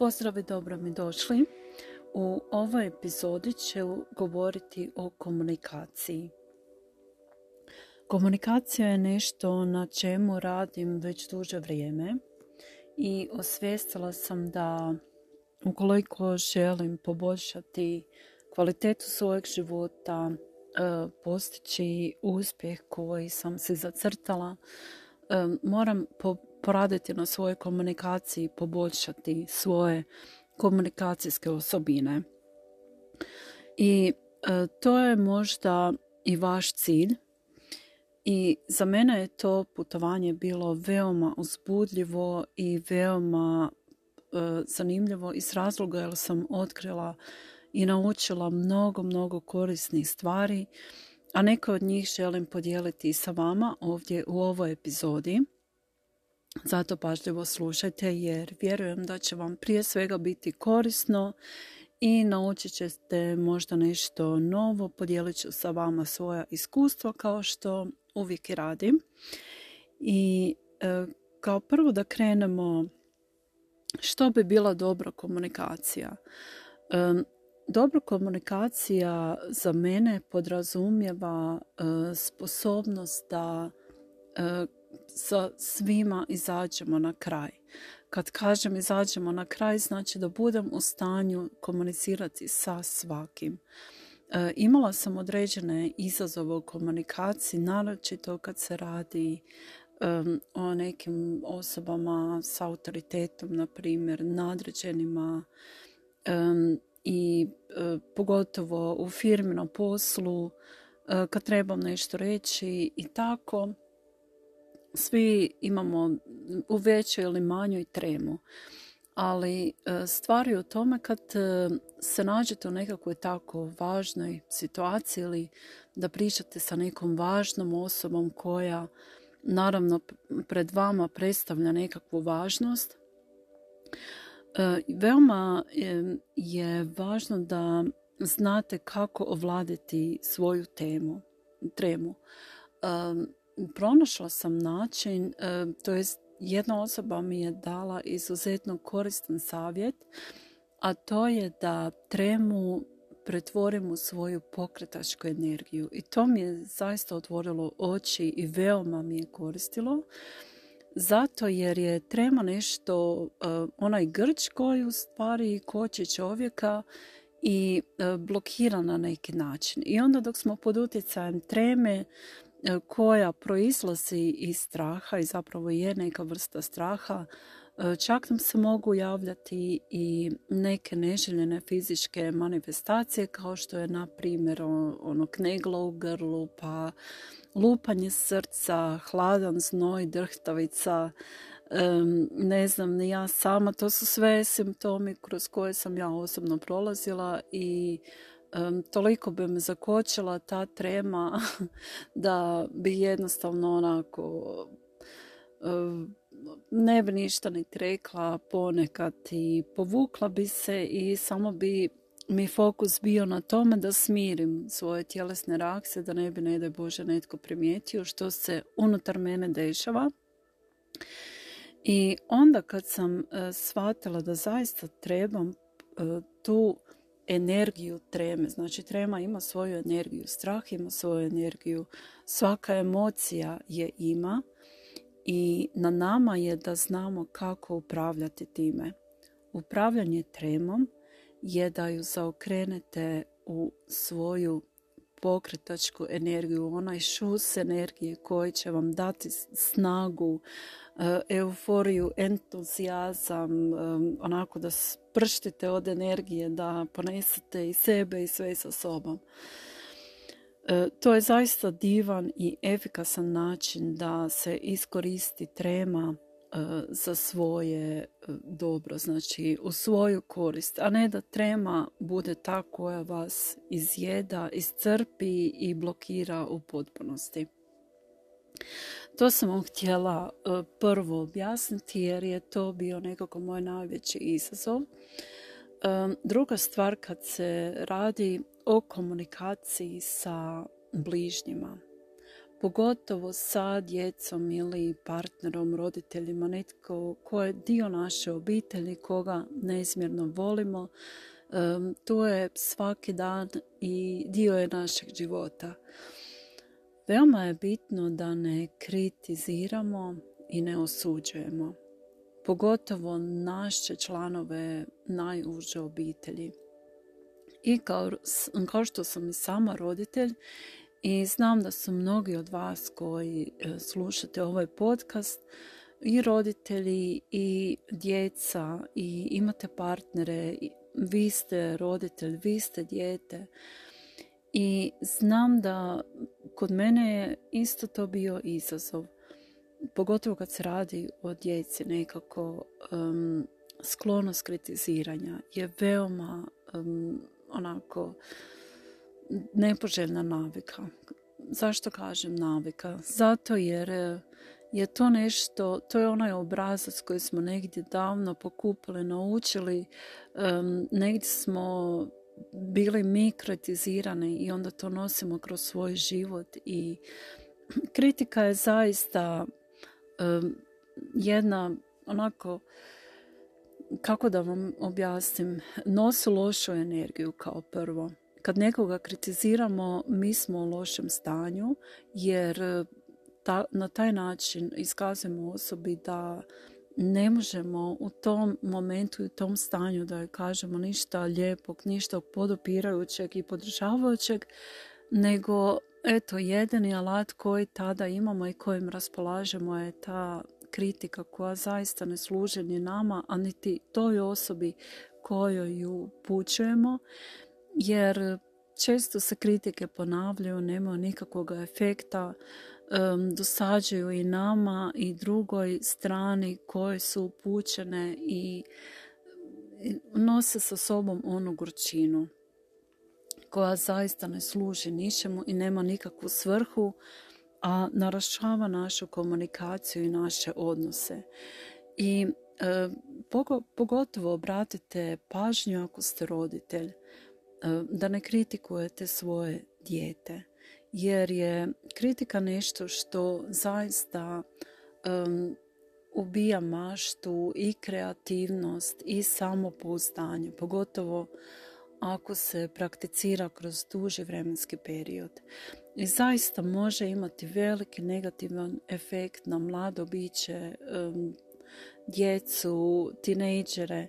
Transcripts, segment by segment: Pozdrav, dobro mi došli. U ovoj epizodi ću govoriti o komunikaciji. Komunikacija je nešto na čemu radim već duže vrijeme i osvijestila sam da ukoliko želim poboljšati kvalitetu svojeg života, postići uspjeh koji sam si zacrtala, moram poraditi na svojoj komunikaciji, poboljšati svoje komunikacijske osobine. I to je možda i vaš cilj. I za mene je to putovanje bilo veoma uzbudljivo i veoma zanimljivo iz razloga jer sam otkrila i naučila mnogo korisnih stvari, a neke od njih želim podijeliti sa vama ovdje u ovoj epizodi. Zato pažljivo slušajte jer vjerujem da će vam prije svega biti korisno i naučit ćete možda nešto novo, podijelit ću sa vama svoja iskustva kao što uvijek i radim. I kao prvo da krenemo što bi bila dobra komunikacija. Dobra komunikacija za mene podrazumijeva sposobnost da sa svima izađemo na kraj. Kad kažem izađemo na kraj, znači da budem u stanju komunicirati sa svakim. Imala sam određene izazove u komunikaciji, naročito kad se radi o nekim osobama s autoritetom, na primjer, nadređenima i pogotovo u firminom poslu, kad trebam nešto reći i tako. Svi imamo u većoj ili manjoj tremu, ali stvar je u tome kad se nađete u nekakvoj tako važnoj situaciji ili da pričate sa nekom važnom osobom koja naravno pred vama predstavlja nekakvu važnost. Veoma je važno da znate kako ovladati svoju tremu. Pronašla sam način, to jest jedna osoba mi je dala izuzetno koristan savjet, a to je da tremu pretvorim u svoju pokretačku energiju. I to mi je zaista otvorilo oči i veoma mi je koristilo. Zato jer je trema nešto, onaj grč koji u stvari koči čovjeka i blokira na neki način. I onda dok smo pod utjecajem treme, koja proizlazi iz straha i zapravo je neka vrsta straha, čak nam se mogu javljati i neke neželjene fizičke manifestacije kao što je na primjer ono kneglo u grlu, pa lupanje srca, hladan znoj, drhtavica, ne znam ni ja sama, to su sve simptomi kroz koje sam ja osobno prolazila i toliko bi me zakočila ta trema da bi jednostavno onako ne bi ništa niti rekla ponekad i povukla bi se i samo bi mi fokus bio na tome da smirim svoje tjelesne reakcije da ne bi, ne daj Bože, netko primijetio što se unutar mene dešava. I onda kad sam shvatila da zaista trebam tu energiju treme. Znači trema ima svoju energiju, strah ima svoju energiju, svaka emocija je ima i na nama je da znamo kako upravljati time. Upravljanje tremom je da ju zaokrenete u svoju pokretačku energiju, onaj šus energije koji će vam dati snagu, euforiju, entuzijazam, onako da prštite od energije, da ponesete i sebe i sve sa sobom. To je zaista divan i efikasan način da se iskoristi trema za svoje dobro, znači u svoju korist, a ne da trema bude ta koja vas izjeda, iscrpi i blokira u potpunosti. To sam vam htjela prvo objasniti jer je to bio nekako moj najveći izazov. Druga stvar kad se radi o komunikaciji sa bližnjima. pogotovo sa djecom ili partnerom, roditeljima, netko ko je dio naše obitelji, koga neizmjerno volimo. To je svaki dan i dio je našeg života. Veoma je bitno da ne kritiziramo i ne osuđujemo, pogotovo naše članove najuže obitelji. I kao što sam i sama roditelj i znam da su mnogi od vas koji slušate ovaj podcast i roditelji i djeca i imate partnere, vi ste roditelj, vi ste dijete. I znam da kod mene je isto to bio izazov, pogotovo kad se radi o djeci, nekako sklonost kritiziranja je veoma onako nepoželjna navika. Zašto kažem navika? Zato jer je to nešto, to je onaj obrazac koji smo negdje davno pokupili, naučili, negdje smo bili mi kritizirani i onda to nosimo kroz svoj život. I kritika je zaista jedna onako, kako da vam objasnim, nosi lošu energiju kao prvo. Kad nekoga kritiziramo, mi smo u lošem stanju jer na taj način iskazujemo osobi da ne možemo u tom momentu i u tom stanju da joj kažemo ništa lijepog, ništa podopirajućeg i podržavajućeg, nego eto, jedini alat koji tada imamo i kojim raspolažemo je ta kritika koja zaista ne služi ni nama, a niti toj osobi kojoj ju upućujemo, jer često se kritike ponavljaju, nemaju nikakvog efekta, dosađuju i nama i drugoj strani koje su upućene i nose sa sobom onu gorčinu koja zaista ne služi ničemu i nema nikakvu svrhu, a narašava našu komunikaciju i naše odnose. I pogotovo obratite pažnju ako ste roditelj da ne kritikujete svoje dijete. Jer je kritika nešto što zaista ubija maštu i kreativnost i samopouzdanje, pogotovo ako se prakticira kroz duži vremenski period. I zaista može imati veliki negativan efekt na mlado biće, djecu, tinejdžere.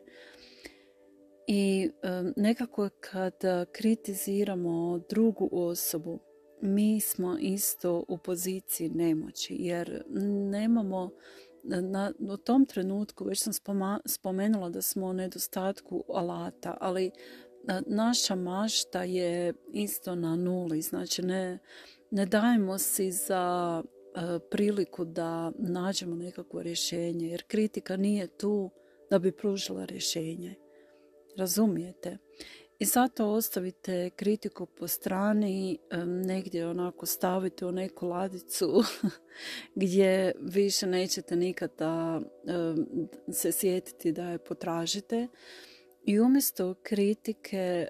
I nekako kada kritiziramo drugu osobu, mi smo isto u poziciji nemoći jer nemamo, u tom trenutku već sam spomenula da smo u nedostatku alata, ali naša mašta je isto na nuli, znači ne dajemo si za priliku da nađemo nekakvo rješenje jer kritika nije tu da bi pružila rješenje, razumijete? I zato ostavite kritiku po strani, negdje onako stavite u neku ladicu gdje više nećete nikada se sjetiti da je potražite. I umjesto kritike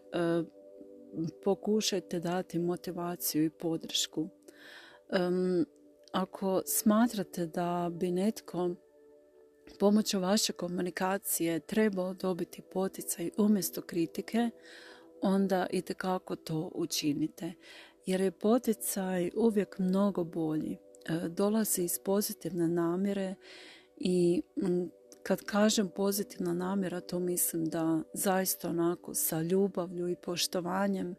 pokušajte dati motivaciju i podršku. Ako smatrate da bi netko pomoću vaše komunikacije trebao dobiti poticaj umjesto kritike, onda itekako to učinite. Jer je poticaj uvijek mnogo bolji. Dolazi iz pozitivne namjere i kad kažem pozitivna namjera, to mislim da zaista onako sa ljubavlju i poštovanjem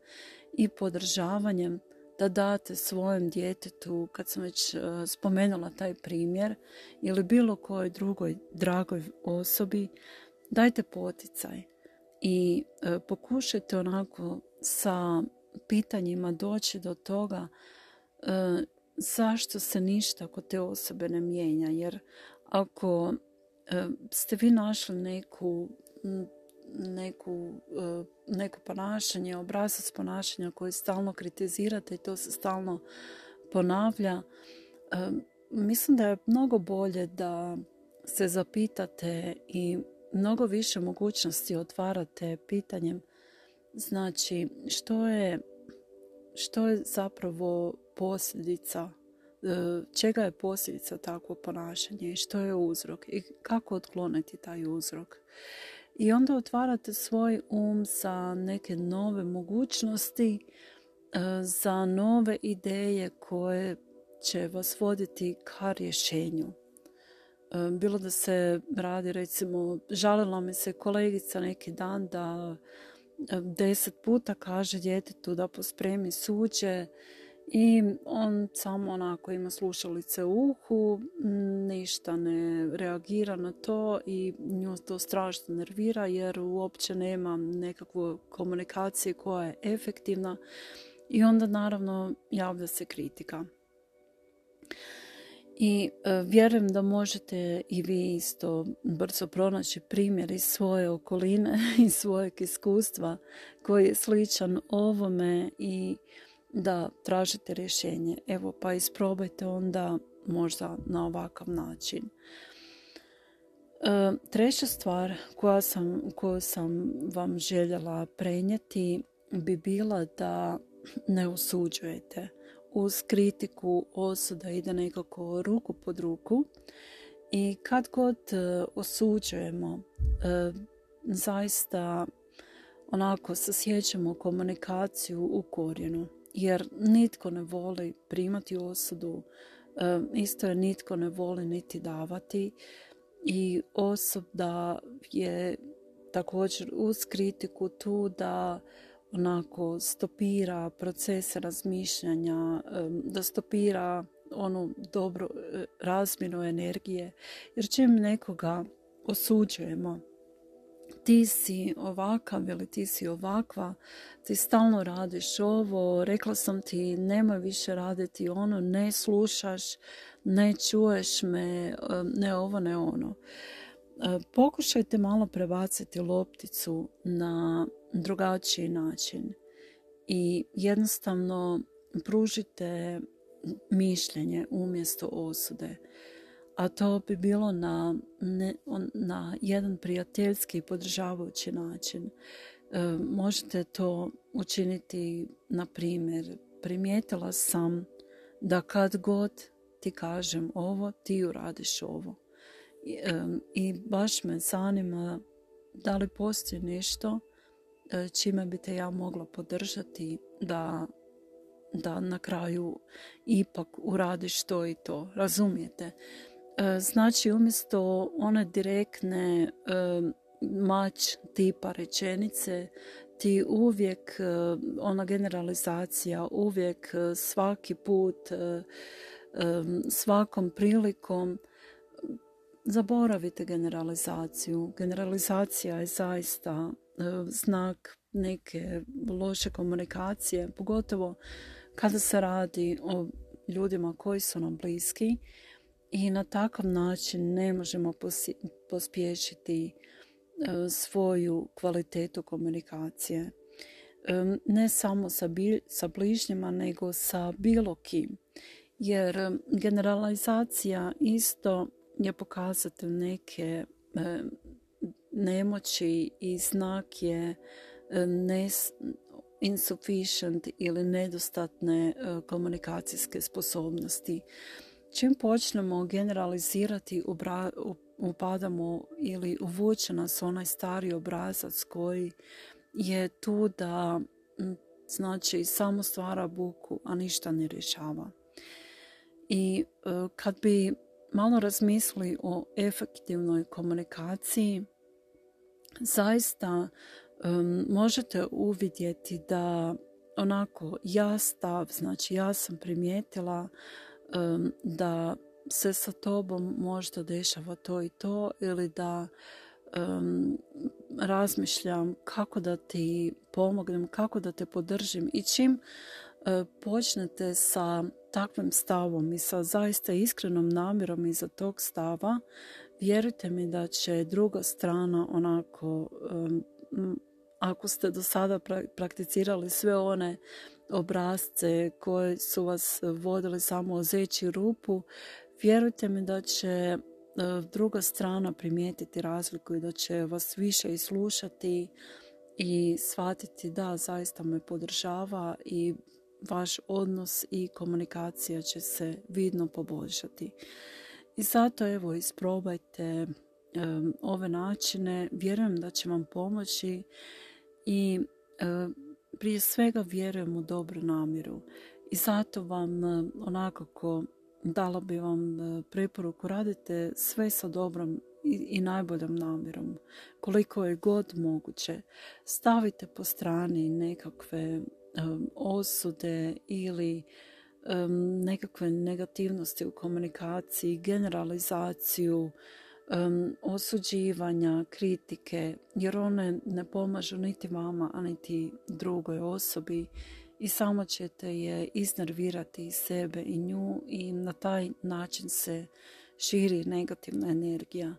i podržavanjem da date svojem djetetu, kad sam već spomenula taj primjer, ili bilo kojoj drugoj dragoj osobi, dajte poticaj i pokušajte onako sa pitanjima doći do toga zašto se ništa kod te osobe ne mijenja. Jer ako ste vi našli neko ponašanje, obrazac ponašanja koji stalno kritizirate i to se stalno ponavlja, mislim da je mnogo bolje da se zapitate i mnogo više mogućnosti otvarate pitanjem, znači što je zapravo posljedica čega je posljedica takvo ponašanje i što je uzrok i kako otkloniti taj uzrok. I onda otvarate svoj um za neke nove mogućnosti, za nove ideje koje će vas voditi ka rješenju. Bilo da se radi, recimo, žalila mi se kolegica neki dan da 10 puta kaže djetetu da pospremi suđe i on samo onako ima slušalice u uhu, ništa ne reagira na to i nju to strašno nervira jer uopće nema nekakvu komunikaciju koja je efektivna i onda naravno javlja se kritika. I vjerujem da možete i vi isto brzo pronaći primjer iz svoje okoline, iz svojeg iskustva koji je sličan ovome i da tražite rješenje. Evo, pa isprobajte onda možda na ovakav način. Treća stvar koju sam vam željela prenijeti bi bila da ne osuđujete. Uz kritiku osuda ide nekako ruku pod ruku i kad god osuđujemo, zaista onako sasjećamo komunikaciju u korijenu, jer nitko ne voli primati osudu, isto je nitko ne voli niti davati i osuda je također uz kritiku tu da onako stopira procese razmišljanja, da stopira onu dobru razmjenu energije. Jer čim nekoga osuđujemo, ti si ovakav ili ti si ovakva, ti stalno radiš ovo, rekla sam ti nemoj više raditi ono, ne slušaš, ne čuješ me, ne ovo, ne ono. Pokušajte malo prebaciti lopticu na drugačiji način i jednostavno pružite mišljenje umjesto osude, a to bi bilo na jedan prijateljski i podržavajući način. Možete to učiniti, na primjer, primijetila sam da kad god ti kažem ovo, ti uradiš ovo. I baš me zanima da li postoji nešto čime bi te ja mogla podržati da na kraju ipak uradiš to i to. Razumijete? Znači, umjesto one direktne mač tipa rečenice, ti uvijek, ona generalizacija, uvijek, svaki put, svakom prilikom, zaboravite generalizaciju. Generalizacija je zaista znak neke loše komunikacije, pogotovo kada se radi o ljudima koji su nam bliski i na takav način ne možemo pospješiti svoju kvalitetu komunikacije. Ne samo sa bližnjima, nego sa bilo kim. Jer generalizacija isto je pokazatelj neke nemoći i znak je insufficient ili nedostatne komunikacijske sposobnosti. Čim počnemo generalizirati, upadamo ili uvuče nas onaj stari obrazac koji je tu da, znači, samo stvara buku, a ništa ne rješava. I kad bi malo razmisli o efektivnoj komunikaciji, zaista možete uvidjeti da onako ja sam primijetila da se sa tobom možda dešava to i to, ili da razmišljam kako da ti pomognem, kako da te podržim. I čim počnete sa takvim stavom i sa zaista iskrenom namjerom iza tog stava, vjerujte mi da će druga strana onako, ako ste do sada prakticirali sve one obrasce koji su vas vodili samo o zeći rupu, vjerujte mi da će druga strana primijetiti razliku i da će vas više islušati i shvatiti da zaista me podržava i vaš odnos i komunikacija će se vidno poboljšati. I zato evo, isprobajte ove načine, vjerujem da će vam pomoći i prije svega vjerujem u dobru namjeru. I zato vam onako dala bi vam preporuku, radite sve sa dobrom i najboljom namjerom, koliko je god moguće. Stavite po strani nekakve osude ili nekakve negativnosti u komunikaciji, generalizaciju, osuđivanja, kritike, jer one ne pomažu niti vama, a niti drugoj osobi i samo ćete je iznervirati i sebe i nju i na taj način se širi negativna energija.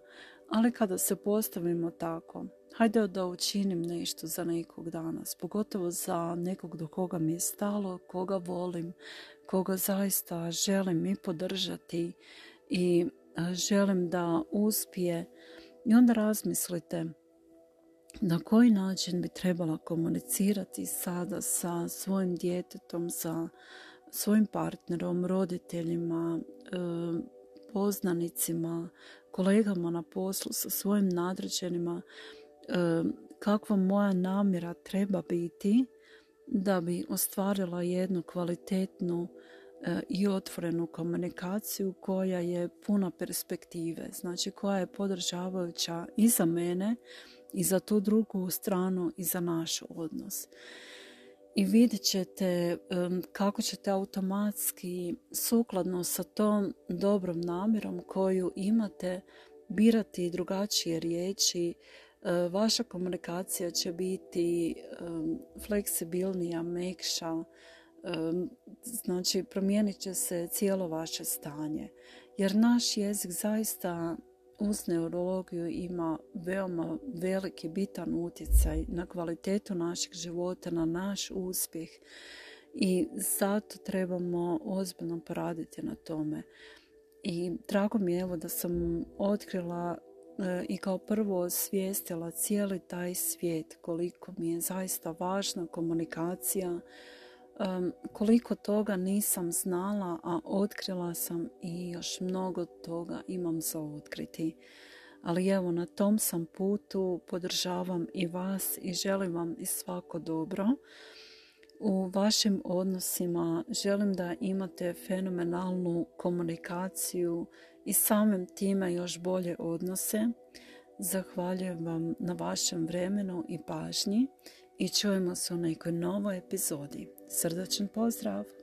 Ali kada se postavimo tako, hajde da učinim nešto za nekog danas, pogotovo za nekog do koga mi je stalo, koga volim, koga zaista želim i podržati i želim da uspije. I onda razmislite na koji način bi trebala komunicirati sada sa svojim djetetom, sa svojim partnerom, roditeljima, poznanicima, kolegama na poslu, sa svojim nadređenima, kakva moja namjera treba biti da bi ostvarila jednu kvalitetnu i otvorenu komunikaciju koja je puna perspektive, znači koja je podržavajuća i za mene i za tu drugu stranu i za naš odnos. I vidjet ćete kako ćete automatski sukladno sa tom dobrom namjerom koju imate birati drugačije riječi. Vaša komunikacija će biti fleksibilnija, mekša, znači promijenit će se cijelo vaše stanje. Jer naš jezik zaista uz neurologiju ima veoma veliki bitan utjecaj na kvalitetu našeg života, na naš uspjeh i zato trebamo ozbiljno poraditi na tome. I drago mi je evo da sam otkrila i kao prvo osvijestila cijeli taj svijet koliko mi je zaista važna komunikacija, koliko toga nisam znala, a otkrila sam i još mnogo toga imam za otkriti. Ali evo, na tom sam putu, podržavam i vas i želim vam i svako dobro. U vašim odnosima želim da imate fenomenalnu komunikaciju i samim time još bolje odnose. Zahvaljujem vam na vašem vremenu i pažnji. I čujemo se u nekoj novoj epizodi. Srdačan pozdrav!